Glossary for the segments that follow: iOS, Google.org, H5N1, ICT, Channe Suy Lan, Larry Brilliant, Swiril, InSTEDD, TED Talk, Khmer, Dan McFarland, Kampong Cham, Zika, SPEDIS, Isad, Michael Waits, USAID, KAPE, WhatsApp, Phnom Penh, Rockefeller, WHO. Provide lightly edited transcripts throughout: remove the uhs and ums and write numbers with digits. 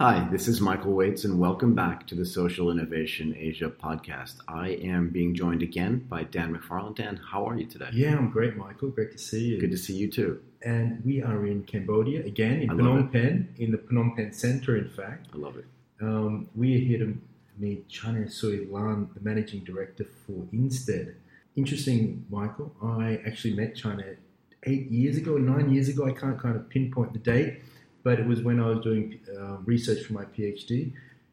Hi, this is Michael Waits, and welcome back to the Social Innovation Asia podcast. I am being joined again by Dan McFarland. Dan, how are you today? Yeah, I'm great, Michael. Great to see you. Good to see you too. And we are in Cambodia again, in Phnom Penh, in the Phnom Penh Center, in fact. I love it. We are here to meet Channe Suy Lan, the Managing Director for InSTEDD. Interesting, Michael. I actually met Channe 9 years ago. I can't kind of pinpoint the date. But it was when I was doing research for my PhD,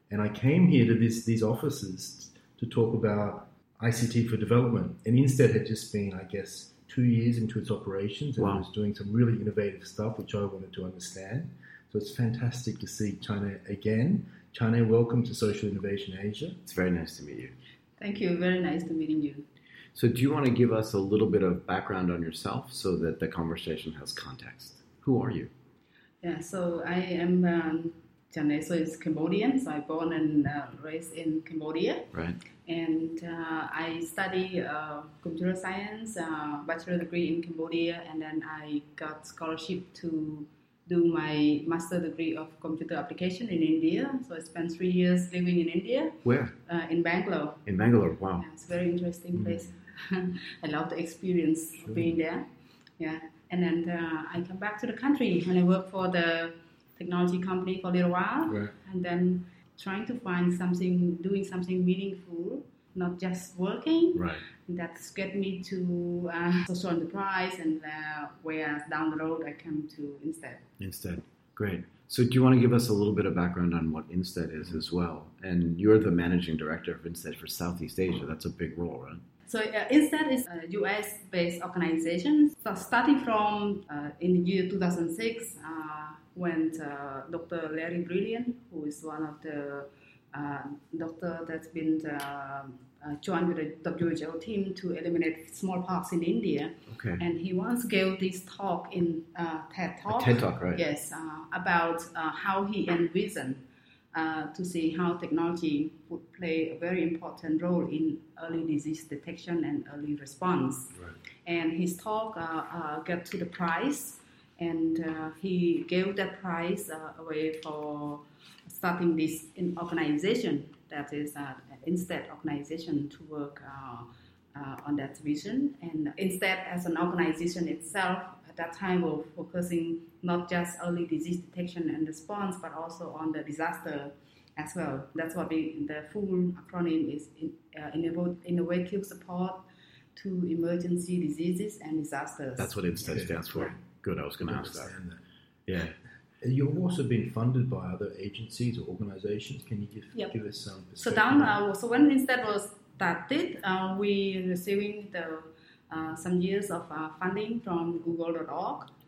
and I came here to these offices to talk about ICT for development. And InSTEDD had just been, I guess, 2 years into its operations, and wow. It was doing some really innovative stuff, which I wanted to understand. So it's fantastic to see Channe again. Channe, welcome to Social Innovation Asia. It's very nice to meet you. Thank you. Very nice to meeting you. So do you want to give us a little bit of background on yourself so that the conversation has context? Who are you? Yeah, so I am Channe Suy, is Cambodian, so I born and raised in Cambodia. Right. And I study computer science, bachelor degree in Cambodia, and then I got scholarship to do my master degree of computer application in India. So I spent 3 years living in India. Where? In Bangalore. In Bangalore, wow. Yeah, it's a very interesting place. I love the experience of being there. Yeah. And then I come back to the country and I work for the technology company for a little while. Right. And then trying to find something, doing something meaningful, not just working. Right. That's get me to social enterprise and where down the road I come to InSTEDD. InSTEDD, great. So do you want to give us a little bit of background on what InSTEDD is as well? And you're the managing director of InSTEDD for Southeast Asia. That's a big role, right? So InSTEDD is a US-based organization. So starting from in the year 2006, when Dr. Larry Brilliant, who is one of the doctor that's been joined with the WHO team to eliminate smallpox in India, okay. And he once gave this talk in TED Talk. A TED Talk, right? Yes, about how he envisioned. To see how technology would play a very important role in early disease detection and early response. Right. And his talk got to the prize, and he gave that prize away for starting this organization, that is InSTEDD organization, to work on that vision. And InSTEDD as an organization itself, that time we were focusing not just early disease detection and response, but also on the disaster as well. That's what the full acronym is, Innovative Support to Emergency Diseases and Disasters. That's what InSTEDD stands for. Good, I was going to ask that. Yeah. You've also been funded by other agencies or organizations. Can you give us some perspective? So when InSTEDD was started, we receiving the some years of funding from Google.org,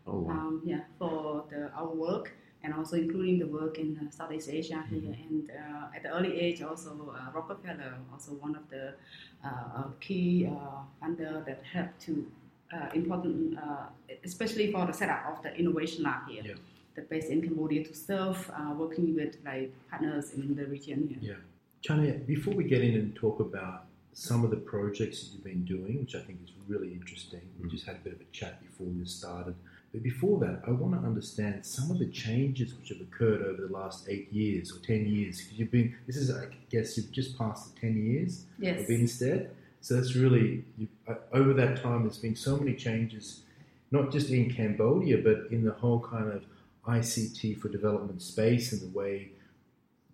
oh, wow. For our work, and also including the work in Southeast Asia here. And at the early age, also Rockefeller, also one of the key funder that helped to important, especially for the setup of the innovation lab here, that based in Cambodia to serve working with like partners in the region here. Yeah, Channe, before we get in and talk about some of the projects that you've been doing, which I think is really interesting. We just had a bit of a chat before we started. But before that, I want to understand some of the changes which have occurred over the last 8 years or 10 years. This is, I guess, you've just passed the 10 years of InSTEDD. So that's really, over that time, there's been so many changes, not just in Cambodia, but in the whole kind of ICT for development space and the way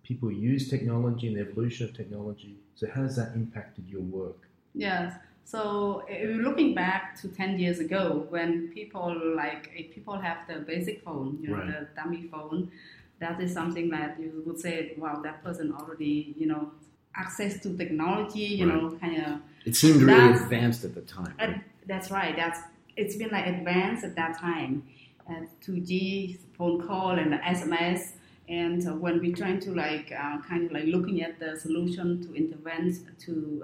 people use technology and the evolution of technology. So how has that impacted your work? Yes. So looking back to 10 years ago, when people have the basic phone, the dummy phone, that is something that you would say, wow, that person already, access to technology, It seemed really advanced at the time. Right? That's right. It's been like advanced at that time. 2G, phone call and SMS. And when we're trying to looking at the solution to intervene to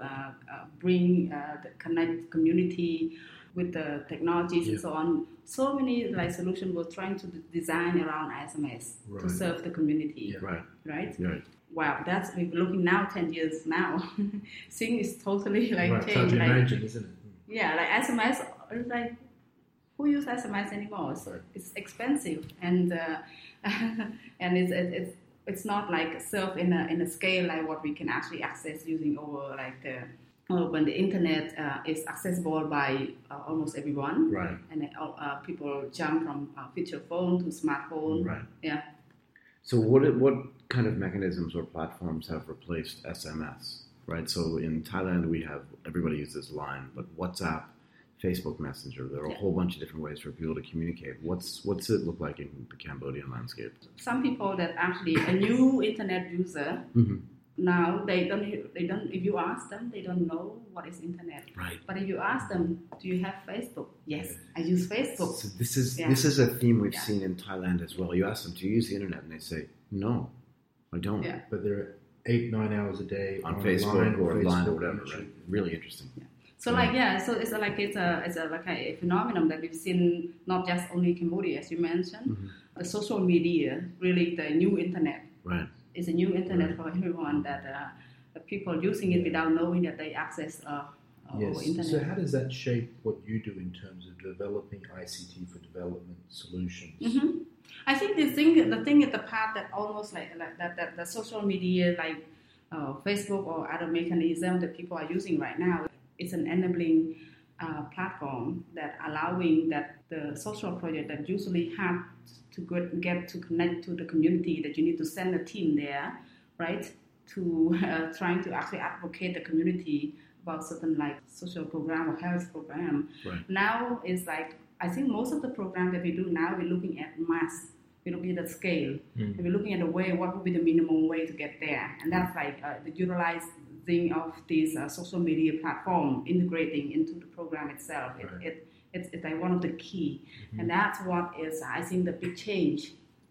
bring the connect community with the technologies and so on, so many solutions we're trying to design around SMS to serve the community. Yeah. Right. Wow, that's we're looking now 10 years now. Thing is totally changed. Totally imagine, isn't it? Yeah, SMS is who use SMS anymore? So it's expensive, and and it's it's not like served in a scale like what we can actually access using over like the when the internet is accessible by almost everyone, right? And then, people jump from feature phone to smartphone, right? Yeah. So what kind of mechanisms or platforms have replaced SMS, right? So in Thailand we have everybody uses Line, but WhatsApp, Facebook Messenger. There are a whole bunch of different ways for people to communicate. What's it look like in the Cambodian landscape? Some people that actually a new internet user now they don't. If you ask them, they don't know what is internet. Right. But if you ask them, do you have Facebook? Yes, I use Facebook. So this is a theme we've seen in Thailand as well. You ask them, do you use the internet, and they say no, I don't. Yeah. But they're 8-9 hours a day on Facebook or online or whatever. Right? Really interesting. Yeah. So it's a phenomenon that we've seen not just only Cambodia, as you mentioned, the social media, really the new internet. Right. It's a new internet for everyone that the people using it without knowing that they access our internet. So how does that shape what you do in terms of developing ICT for development solutions? Mm-hmm. I think the thing is the part that almost like that the social media like Facebook or other mechanism that people are using right now. It's an enabling platform that allowing that the social project that usually have to get to connect to the community that you need to send a team there, right, to trying to actually advocate the community about certain like social program or health program. Right. Now it's like, I think most of the program that we do now, we're looking at mass, we're looking at the scale, and we're looking at the way, what would be the minimum way to get there. And that's like the utilizing of these social media platform integrating into the program itself. Right. It's like one of the key, and that's what is I think the big change.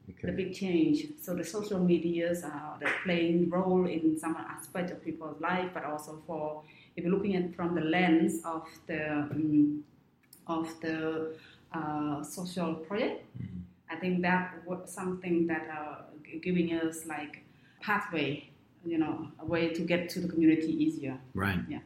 Okay. The big change. So the social medias are playing role in some aspect of people's life, but also for if you're looking at from the lens of the social project, I think that was something that giving us like pathway, you know, a way to get to the community easier. Right. Yeah.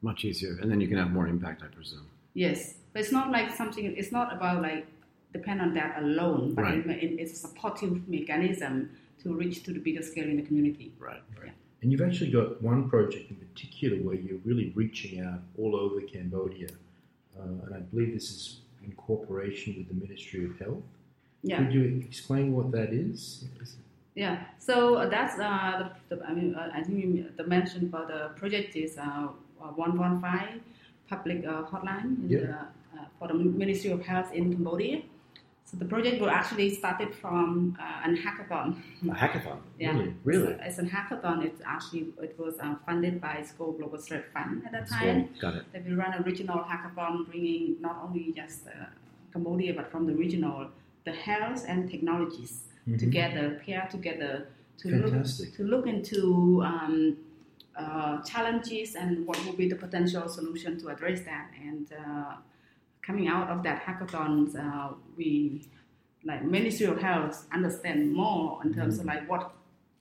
Much easier, and then you can have more impact, I presume. Yes. But it's not like something, it's not about like depend on that alone, but right. It's a supportive mechanism to reach to the bigger scale in the community. Right, right. Yeah. And you've actually got one project in particular where you're really reaching out all over Cambodia, and I believe this is in cooperation with the Ministry of Health. Yeah. Could you explain what that is? Yeah, so that's I think the mention about the project is 115 public hotline for the Ministry of Health in Cambodia. So the project was actually started from an hackathon. A hackathon? Yeah. Really? It's a hackathon. It was funded by School Global Threat Fund at that time. Got it. That we run a regional hackathon, bringing not only just Cambodia but from the regional the health and technologies. Together, pair together to look into challenges and what would be the potential solution to address that. And coming out of that hackathon, we like Ministry of Health understand more in terms of like what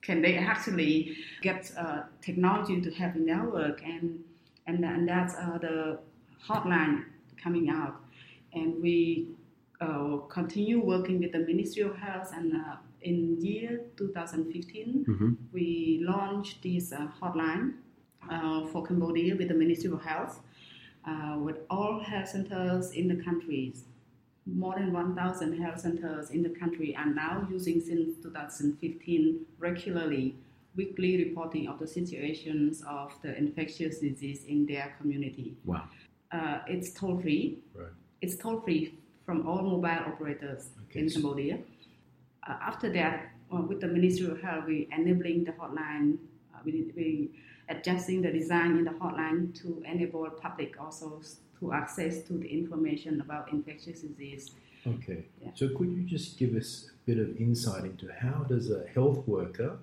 can they actually get technology to help in their work, and that's the hotline coming out, and we. Continue working with the Ministry of Health, and in year 2015, we launched this hotline for Cambodia with the Ministry of Health, with all health centers in the country. More than 1,000 health centers in the country are now using since 2015 regularly, weekly reporting of the situations of the infectious disease in their community. Wow! It's toll free. Right. It's toll free. From all mobile operators in Cambodia. After that, with the Ministry of Health, we enabling the hotline, we adjusting the design in the hotline to enable public also to access to the information about infectious disease. Okay. Yeah. So could you just give us a bit of insight into how does a health worker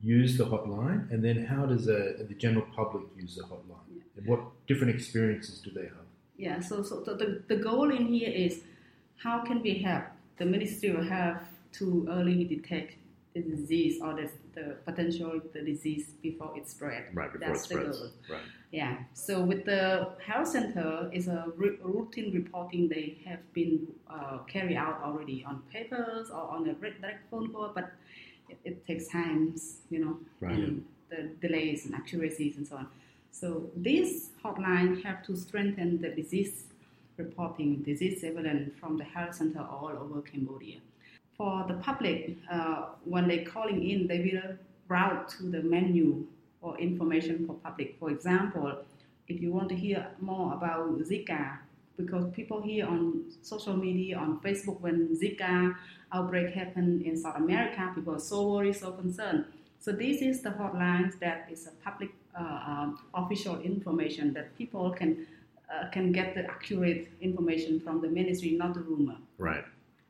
use the hotline, and then how does the general public use the hotline? Yeah. And what different experiences do they have? Yeah, so the goal in here is how can we help the Ministry of Health to early detect the disease or the potential the disease before it spreads. Right, before it spreads. That's the goal. Right. Yeah, so with the health center, it's a routine reporting they have been carried out already on papers or on a direct phone call, but it takes times, right. And the delays and accuracies and so on. So this hotline helped to strengthen the disease reporting, disease surveillance from the health center all over Cambodia. For the public, when they're calling in, they will route to the menu or information for public. For example, if you want to hear more about Zika, because people here on social media, on Facebook, when Zika outbreak happened in South America, people are so worried, so concerned. So this is the hotline that is a public official information that people can get the accurate information from the ministry, not the rumor.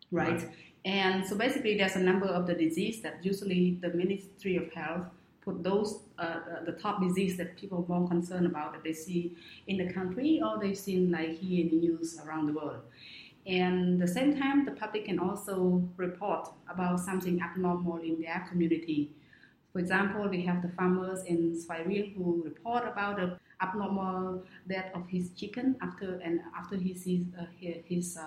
Right. And so basically there's a number of the disease that usually the Ministry of Health put those, the top disease that people are more concerned about that they see in the country or they've seen like here in the news around the world. And at the same time, the public can also report about something abnormal in their community. For example, we have the farmers in Swiril who report about the abnormal death of his chicken after he sees his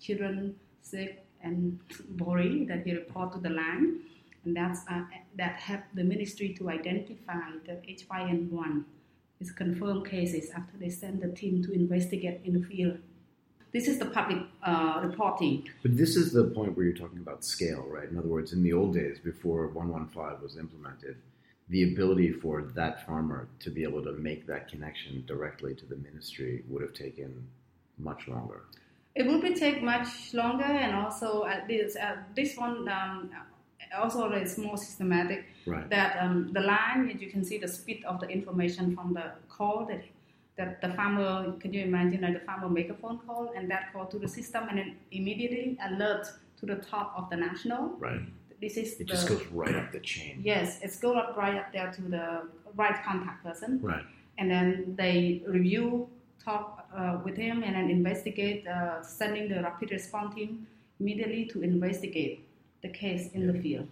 children sick and worried that he report to the line. And that helped the ministry to identify the H5N1, its confirmed cases, after they send the team to investigate in the field. This is the public reporting. But this is the point where you're talking about scale, right? In other words, in the old days, before 115 was implemented, the ability for that farmer to be able to make that connection directly to the ministry would have taken much longer. It would take much longer, and also this one... also it's more systematic, right. That the line, as you can see the speed of the information from the call that the farmer, can you imagine that the farmer make a phone call and that call to the system and then immediately alert to the top of the national. Right. It just goes right up the chain. Yes, it's go up right up there to the right contact person. Right. And then they review, talk with him and then investigate, sending the rapid response team immediately to investigate the case in the field.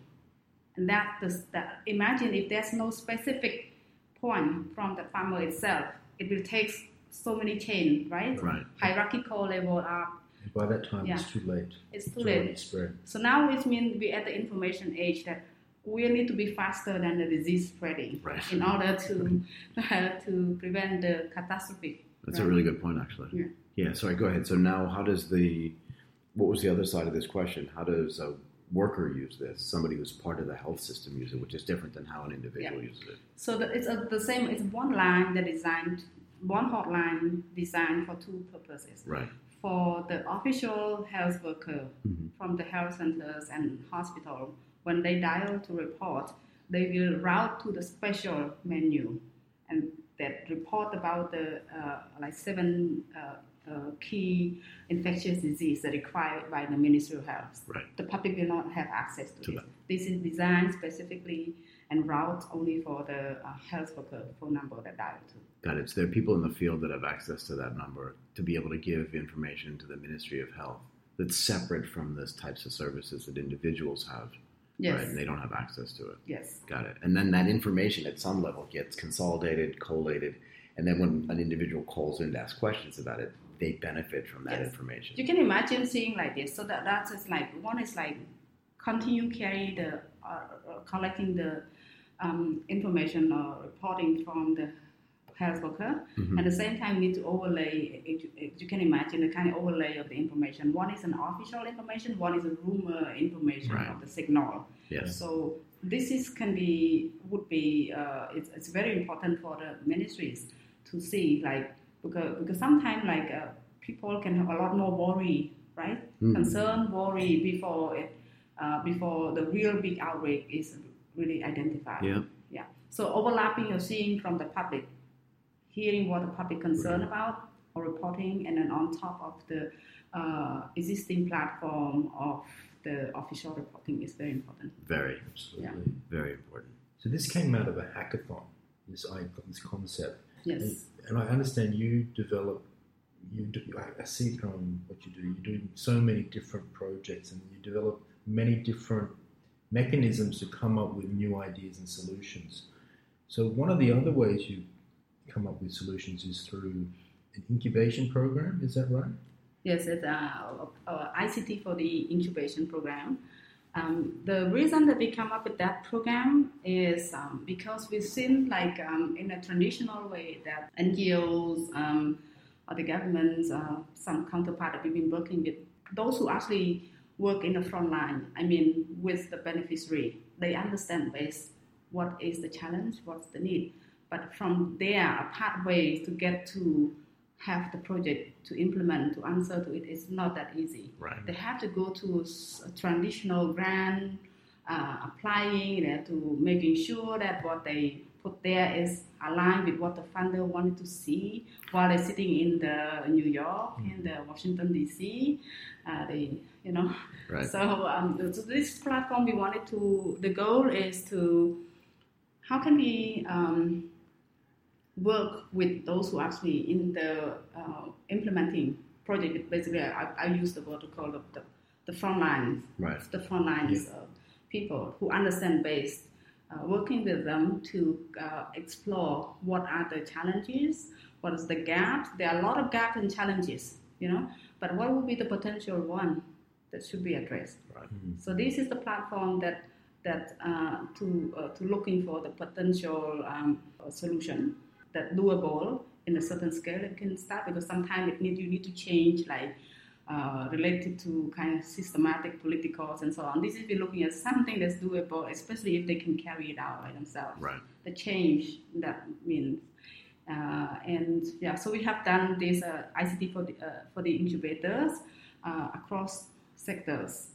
And that imagine if there's no specific point from the farmer itself, it will take so many chains, right? Hierarchical level up. And by that time, it's too late. It's too late. So now it means we're at the information age that we need to be faster than the disease spreading in order to prevent the catastrophe. That's a really good point, actually. Yeah, sorry, go ahead. So now what was the other side of this question? How does a worker use this, somebody who's part of the health system use it, which is different than how an individual uses it. So it's the same, it's one hotline designed for two purposes. Right. For the official health worker from the health centers and hospital, when they dial to report, they will route to the special menu and that report about the seven key infectious disease that required by the Ministry of Health. Right. The public will not have access to this. This is designed specifically and routes only for the health worker phone number that dialed to. Got it. So there are people in the field that have access to that number to be able to give information to the Ministry of Health that's separate from those types of services that individuals have. Yes. Right? And they don't have access to it. Yes. Got it. And then that information at some level gets consolidated, collated, and then when an individual calls in to ask questions about it, they benefit from that information. You can imagine seeing like this. So that's continue carrying the collecting the information or reporting from the health worker. At the same time, need to overlay. You can imagine the kind of overlay of the information. One is an official information. One is a rumor information of the signal. Yes. So it's very important for the ministries to see because sometimes people can have a lot more worry, right? Concern, worry before the real big outbreak is really identified. Yeah. So overlapping or seeing from the public, hearing what the public concerned about or reporting, and then on top of the existing platform of the official reporting is very important. Very important. So this came out of a hackathon. This concept. Yes. And I understand I see from what you do. You do so many different projects and you develop many different mechanisms to come up with new ideas and solutions. So one of the other ways you come up with solutions is through an incubation program. Is that right? Yes, it's ICT for the incubation program. The reason that we come up with that program is because we've seen, like, in a traditional way that NGOs or the governments, some counterpart that we've been working with, those who actually work in the front line, I mean, with the beneficiary, they understand best what is the challenge, what's the need. But from there, a pathway to get to have the project to implement, to answer to it, is not that easy. Right. They have to go to a traditional grant, applying, to making sure that what they put there is aligned with what the funder wanted to see while they're sitting in the New York, in the Washington, D.C., Right. So this platform, we wanted to, the goal is to, how can we work with those who actually in the implementing project. Basically, I use the word to call it the front lines, right. The front lines people who understand best, working with them to explore what are the challenges, what is the gaps. There are a lot of gaps and challenges, but what would be the potential one that should be addressed? Right. Mm-hmm. So this is the platform that to looking for the potential solution. That's doable in a certain scale. It can start because sometimes you need to change, like related to kind of systematic politicals and so on. This is we're looking at something that's doable, especially if they can carry it out by themselves. Right. The change that means, so we have done this ICT for the incubators across sectors.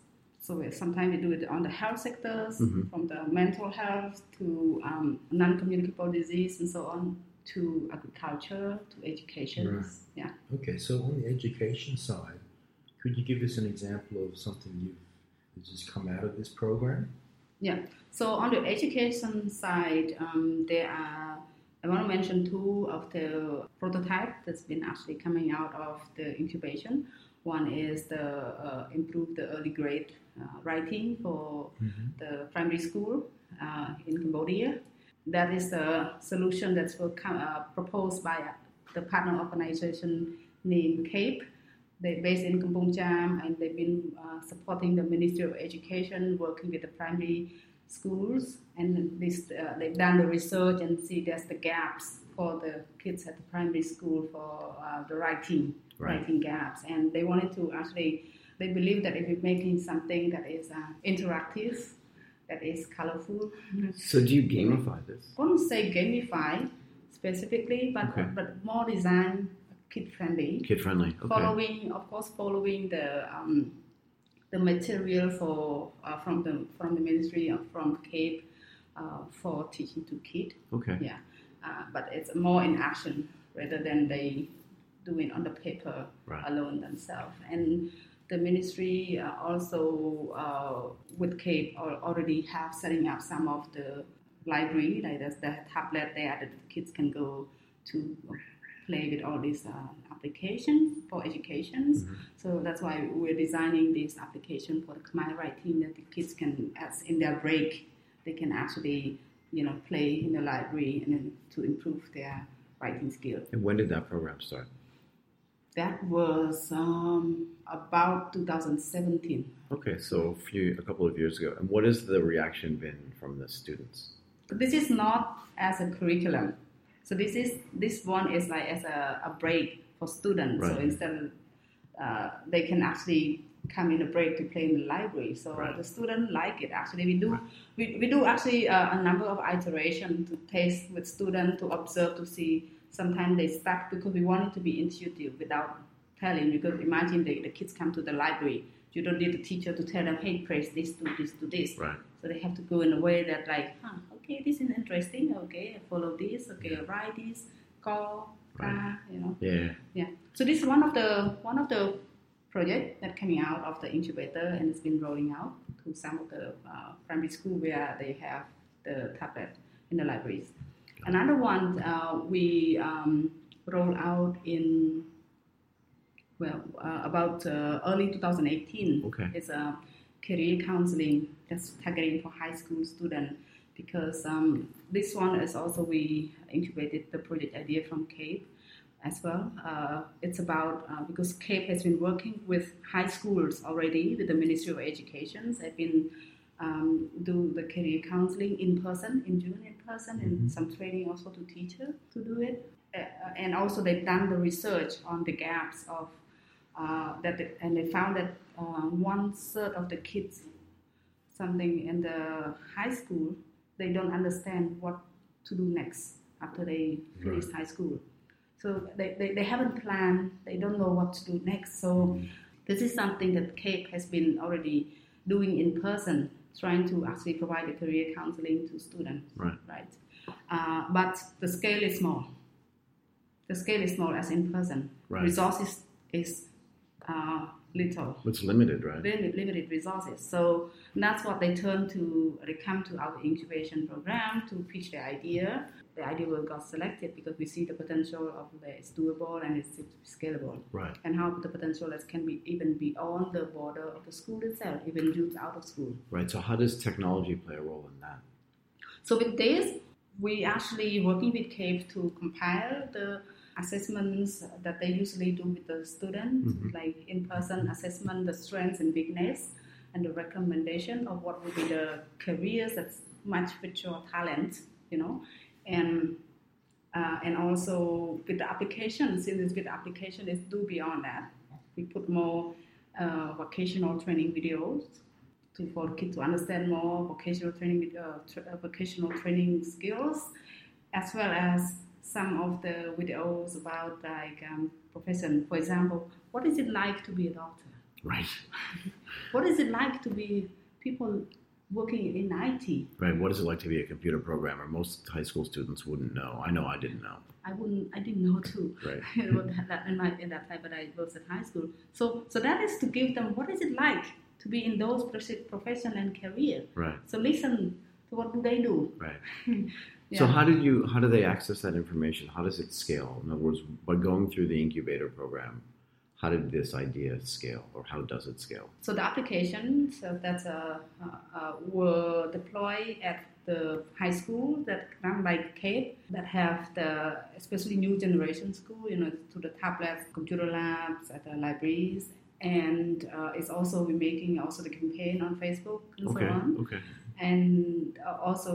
So sometimes we do it on the health sectors, mm-hmm. from the mental health to non-communicable disease and so on, to agriculture, to education. Right. Yeah. Okay, so on the education side, could you give us an example of something that's just come out of this program? Yeah, so on the education side, I want to mention two of the prototypes that's been actually coming out of the incubation. One is the improve the early grade writing for mm-hmm. the primary school in Cambodia. That is the solution that's proposed by the partner organization named KAPE. They're based in Kampong Cham, and they've been supporting the Ministry of Education, working with the primary schools. And this, they've done the research and see there's the gaps for the kids at the primary school for the writing gaps. And they wanted to actually, they believe that if you're making something that is interactive, that is colorful. So do you gamify this? I wouldn't say gamify specifically, but more design kid-friendly. Kid-friendly, okay. Following the material for from the ministry or from CAPE for teaching to kids. Okay. Yeah, but it's more in action rather than they doing on the paper alone themselves. And the ministry also with CAPE already have setting up some of the library, like there's the tablet there that the kids can go to play with all these applications for educations. Mm-hmm. So that's why we're designing this application for the Khmer writing that the kids can, as in their break, they can actually play in the library and then to improve their writing skill. And when did that program start? That was about 2017. Okay, so a couple of years ago. And what has the reaction been from the students? This is not as a curriculum. So this one is like as a break for students. Right. So instead, they can actually come in a break to play in the library. So the students like it. Actually, we do actually a number of iterations to test with students to observe to see. Sometimes they stuck because we want it to be intuitive without telling. Because imagine the kids come to the library. You don't need the teacher to tell them, hey, press this, do this, do this. Right. So they have to go in a way that like, okay, this is interesting. Okay, follow this. Okay, write this. Call. Yeah. Yeah. So this is one of the project that coming out of the incubator and it's been rolling out to some of the primary school where they have the tablet in the libraries. Another one we roll out in about early 2018. Okay. It's a career counseling that's targeting for high school students because this one is also we incubated the project idea from CAPE as well. It's about because CAPE has been working with high schools already with the Ministry of Education. They've been do the career counseling in person, in June in person, and some training also to teachers to do it. And also they've done the research on the gaps of and they found that 1/3 of the kids, something in the high school, they don't understand what to do next after they finish high school. So they haven't planned, they don't know what to do next. So this is something that KAPE has been already doing in person, trying to actually provide a career counseling to students. Right. But the scale is small. The scale is small as in person. Right. Resources is little. It's limited, right? Limited resources. So that's what they turn to. They come to our incubation program to pitch their idea. The idea got selected because we see the potential of it's doable and it's scalable. Right. And how the potential that can be even beyond the border of the school itself, even youth out of school. Right. So how does technology play a role in that? So with this, we actually working with KAPE to compile the assessments that they usually do with the students, like in-person assessment, the strengths and weakness, and the recommendation of what would be the careers that match with your talent, you know, and also with the application, since it's with the application, it's do beyond that. We put more vocational training videos for kids to understand more vocational training skills, as well as some of the videos about like profession. For example, what is it like to be a doctor? Right. What is it like to be people working in IT? Right. What is it like to be a computer programmer? Most high school students wouldn't know. I know I didn't know. I didn't know too. Right. That time, but I was at high school. So that is to give them what is it like to be in those profession and career. Right. So listen to what do they do. Right. Yeah. So how do they access that information? How does it scale? In other words, by going through the incubator program, how did this idea scale, or how does it scale? So the applications were deployed at the high school that run by KAPE that have the especially new generation school, you know, to the tablets, computer labs, at the libraries, and it's also we're making also the campaign on Facebook and so on. Okay. And also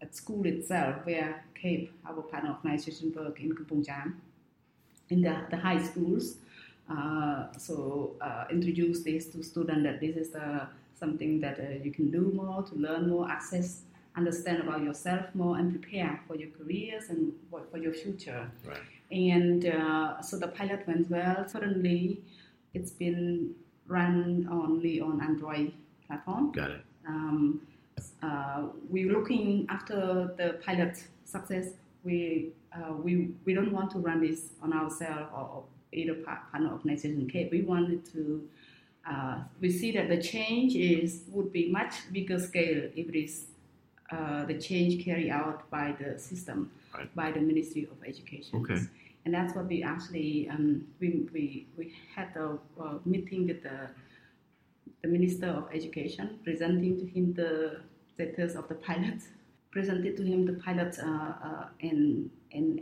at school itself, where KAPE, our partner organization, work in Kampong Cham, in the high schools. So introduce this to students that this is something that you can do more, to learn more, access, understand about yourself more, and prepare for your careers and for your future. Right. And so the pilot went well. Currently, it's been run only on Android platform. Got it. We're looking after the pilot success. We don't want to run this on ourselves or either partner organization. KAPE. We wanted to. We see that the change would be much bigger scale if it is the change carried out by the system, right, by the Ministry of Education. Okay. And that's what we actually we had a meeting with the Minister of Education, presenting to him the status of the pilot,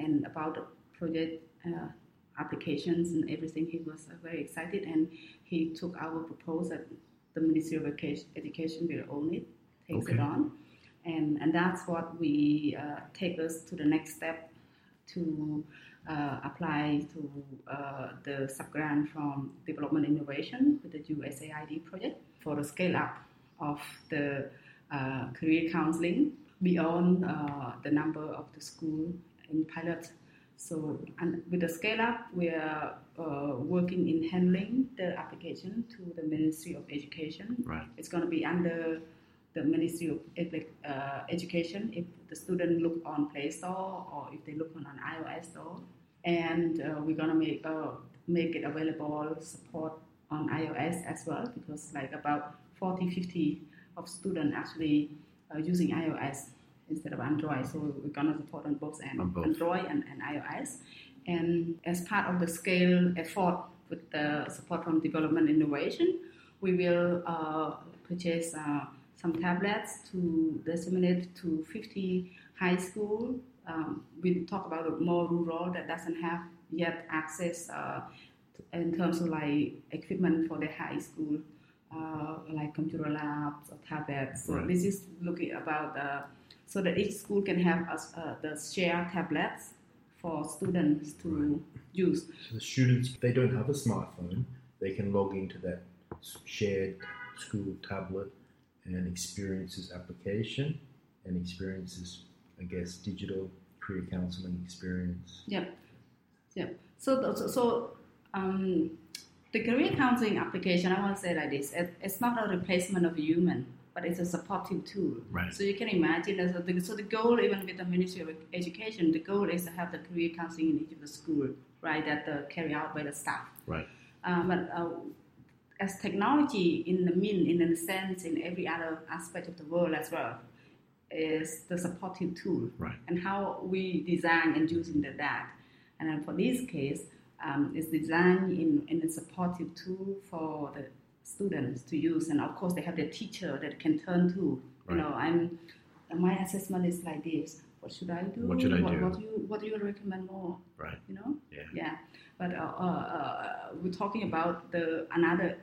and about the project applications and everything. He was very excited, and he took our proposal. The Ministry of Education will own it, takes it on, and that's what we take us to the next step to apply to the sub-grant from Development Innovation with the USAID project for the scale-up of the career counseling beyond the number of the school in pilot. So and with the scale-up, we are working in handling the application to the Ministry of Education. Right. It's going to be under the Ministry of Education if the student look on Play Store or if they look on an iOS store. And we're going to make it available support on iOS as well, because like about 40-50 of students actually are using iOS instead of Android. So we're going to support on both ends, Android and iOS. And as part of the scale effort with the support from Development Innovation, we will purchase some tablets to disseminate to 50 high school. We talk about more rural that doesn't have yet access in terms of like equipment for the high school like computer labs or tablets. So this is looking about so that each school can have the shared tablets for students to use. So the students, if they don't have a smartphone, they can log into that shared school tablet and experience this application and experience this, I guess, digital career counseling experience. Yep. So the career counseling application, I want to say like this, it's not a replacement of a human, but it's a supportive tool. Right. So you can imagine, so the goal, even with the Ministry of Education, the goal is to have the career counseling in each of the school, right, that carried out by the staff. Right. But as technology in a sense, in every other aspect of the world as well, is the supportive tool, right, and how we design and using that. And then for this case, it's designed in a supportive tool for the students to use, and of course they have their teacher that can turn to. Right. You know, my assessment is like this. What should I do? What do you recommend more? Right. You know. Yeah. But we're talking about another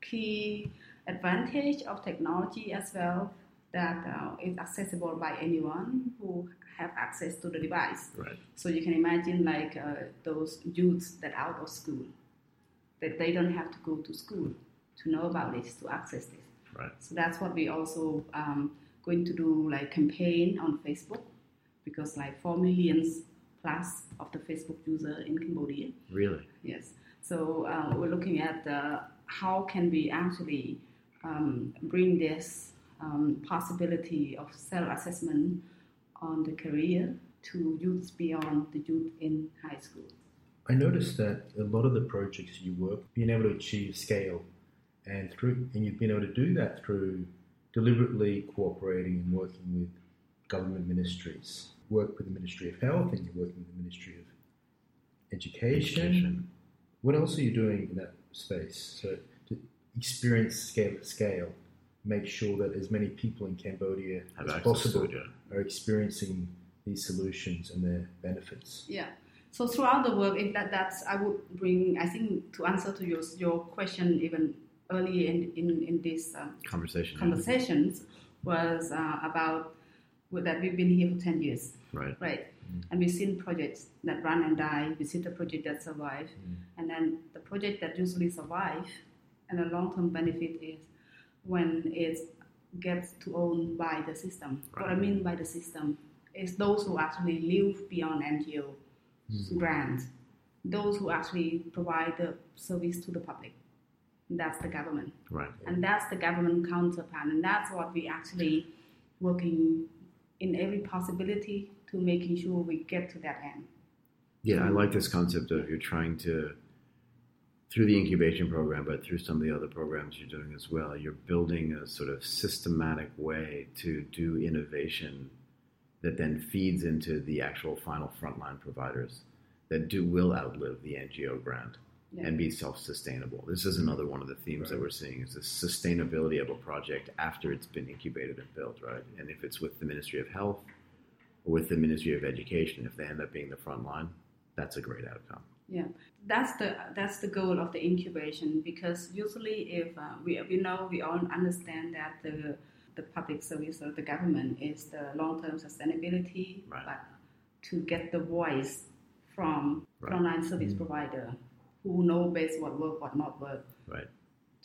key advantage of technology as well, that is accessible by anyone who have access to the device. Right. So you can imagine like those youths that are out of school, that they don't have to go to school to know about this, to access this. Right. So that's what we also going to do, like campaign on Facebook, because like 4 million plus of the Facebook user in Cambodia. Really? Yes. So we're looking at how can we actually bring this possibility of self-assessment on the career to youths beyond the youth in high school. I noticed that a lot of the projects you work, being able to achieve scale, and you've been able to do that through deliberately cooperating and working with government ministries. Work with the Ministry of Health, and you're working with the Ministry of Education. What else are you doing in that space? So to experience scale. Make sure that as many people in Cambodia as possible are experiencing these solutions and their benefits. Yeah. So throughout the work, I think to answer to your question even early in this conversations was about that we've been here for 10 years. Right. Mm. And we've seen projects that run and die. We see the project that survive. Mm. And then the project that usually survive and the long-term benefit is when it gets to own by the system. Right. What I mean by the system is those who actually live beyond NGO grants, those who actually provide the service to the public. That's the government. Right. And that's the government counterpart. And that's what we actually working in every possibility to making sure we get to that end. Yeah, I like this concept of you're trying to, through the incubation program, but through some of the other programs you're doing as well, you're building a sort of systematic way to do innovation that then feeds into the actual final frontline providers that will outlive the NGO grant and be self-sustainable. This is another one of the themes that we're seeing is the sustainability of a project after it's been incubated and built, right? And if it's with the Ministry of Health or with the Ministry of Education, if they end up being the front line, that's a great outcome. Yeah, that's the goal of the incubation, because usually if we all understand that the public service of the government is the long-term sustainability, but to get the voice from frontline service provider who know best what work, what not work,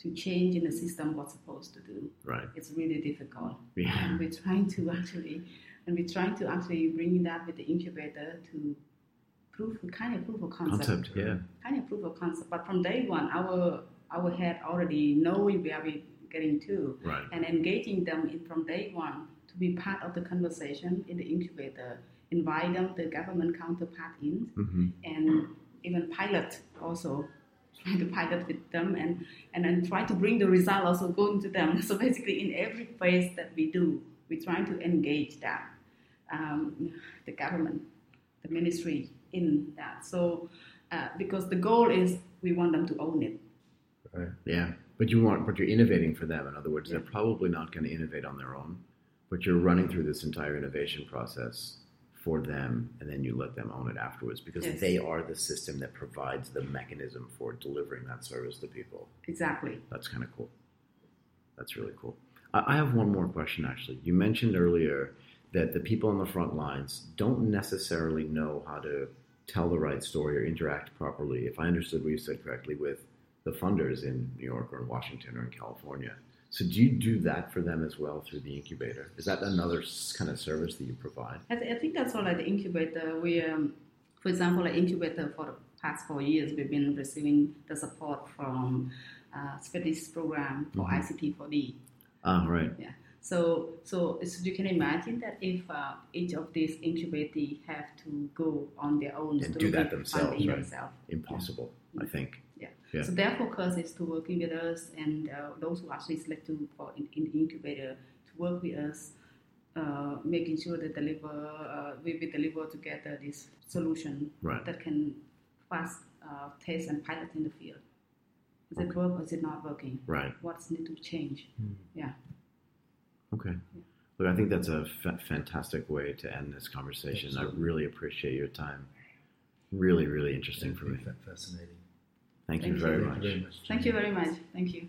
to change in the system what's supposed to do, it's really difficult. Yeah. And we're trying to actually bring that with the incubator to kind of proof of concept. But from day one, our head already knowing where we're getting to, and engaging them from day one to be part of the conversation in the incubator, invite them, the government counterpart in, and even pilot also, try to pilot with them and then try to bring the result also going to them. So basically in every phase that we do, we're trying to engage that, the government, the ministry in that. So because the goal is we want them to own it. Right. Yeah, but you're innovating for them. In other words, they're probably not going to innovate on their own, but you're running through this entire innovation process for them, and then you let them own it afterwards, because they are the system that provides the mechanism for delivering that service to people. Exactly. That's kind of cool. That's really cool. I have one more question, actually. You mentioned earlier that the people on the front lines don't necessarily know how to tell the right story or interact properly, if I understood what you said correctly, with the funders in New York or in Washington or in California. So do you do that for them as well through the incubator? Is that another kind of service that you provide? I think that's all at the incubator. We, for example, at incubator for the past 4 years, we've been receiving the support from SPEDIS program for ICT4D. Ah, right. Yeah. So you can imagine that if each of these incubators have to go on their own and do that themselves, right? Impossible, yeah. I think. Yeah. Yeah. So their focus is to working with us, and those who actually selected for in the incubator to work with us, making sure that we deliver together this solution that can fast test and pilot in the field. Is it work or is it not working? Right. What's need to change? Yeah. Okay. Look, I think that's a fantastic way to end this conversation. Absolutely. I really appreciate your time. Really, really interesting for me. Fascinating. Thank you very much. Thank you very much. Thank you.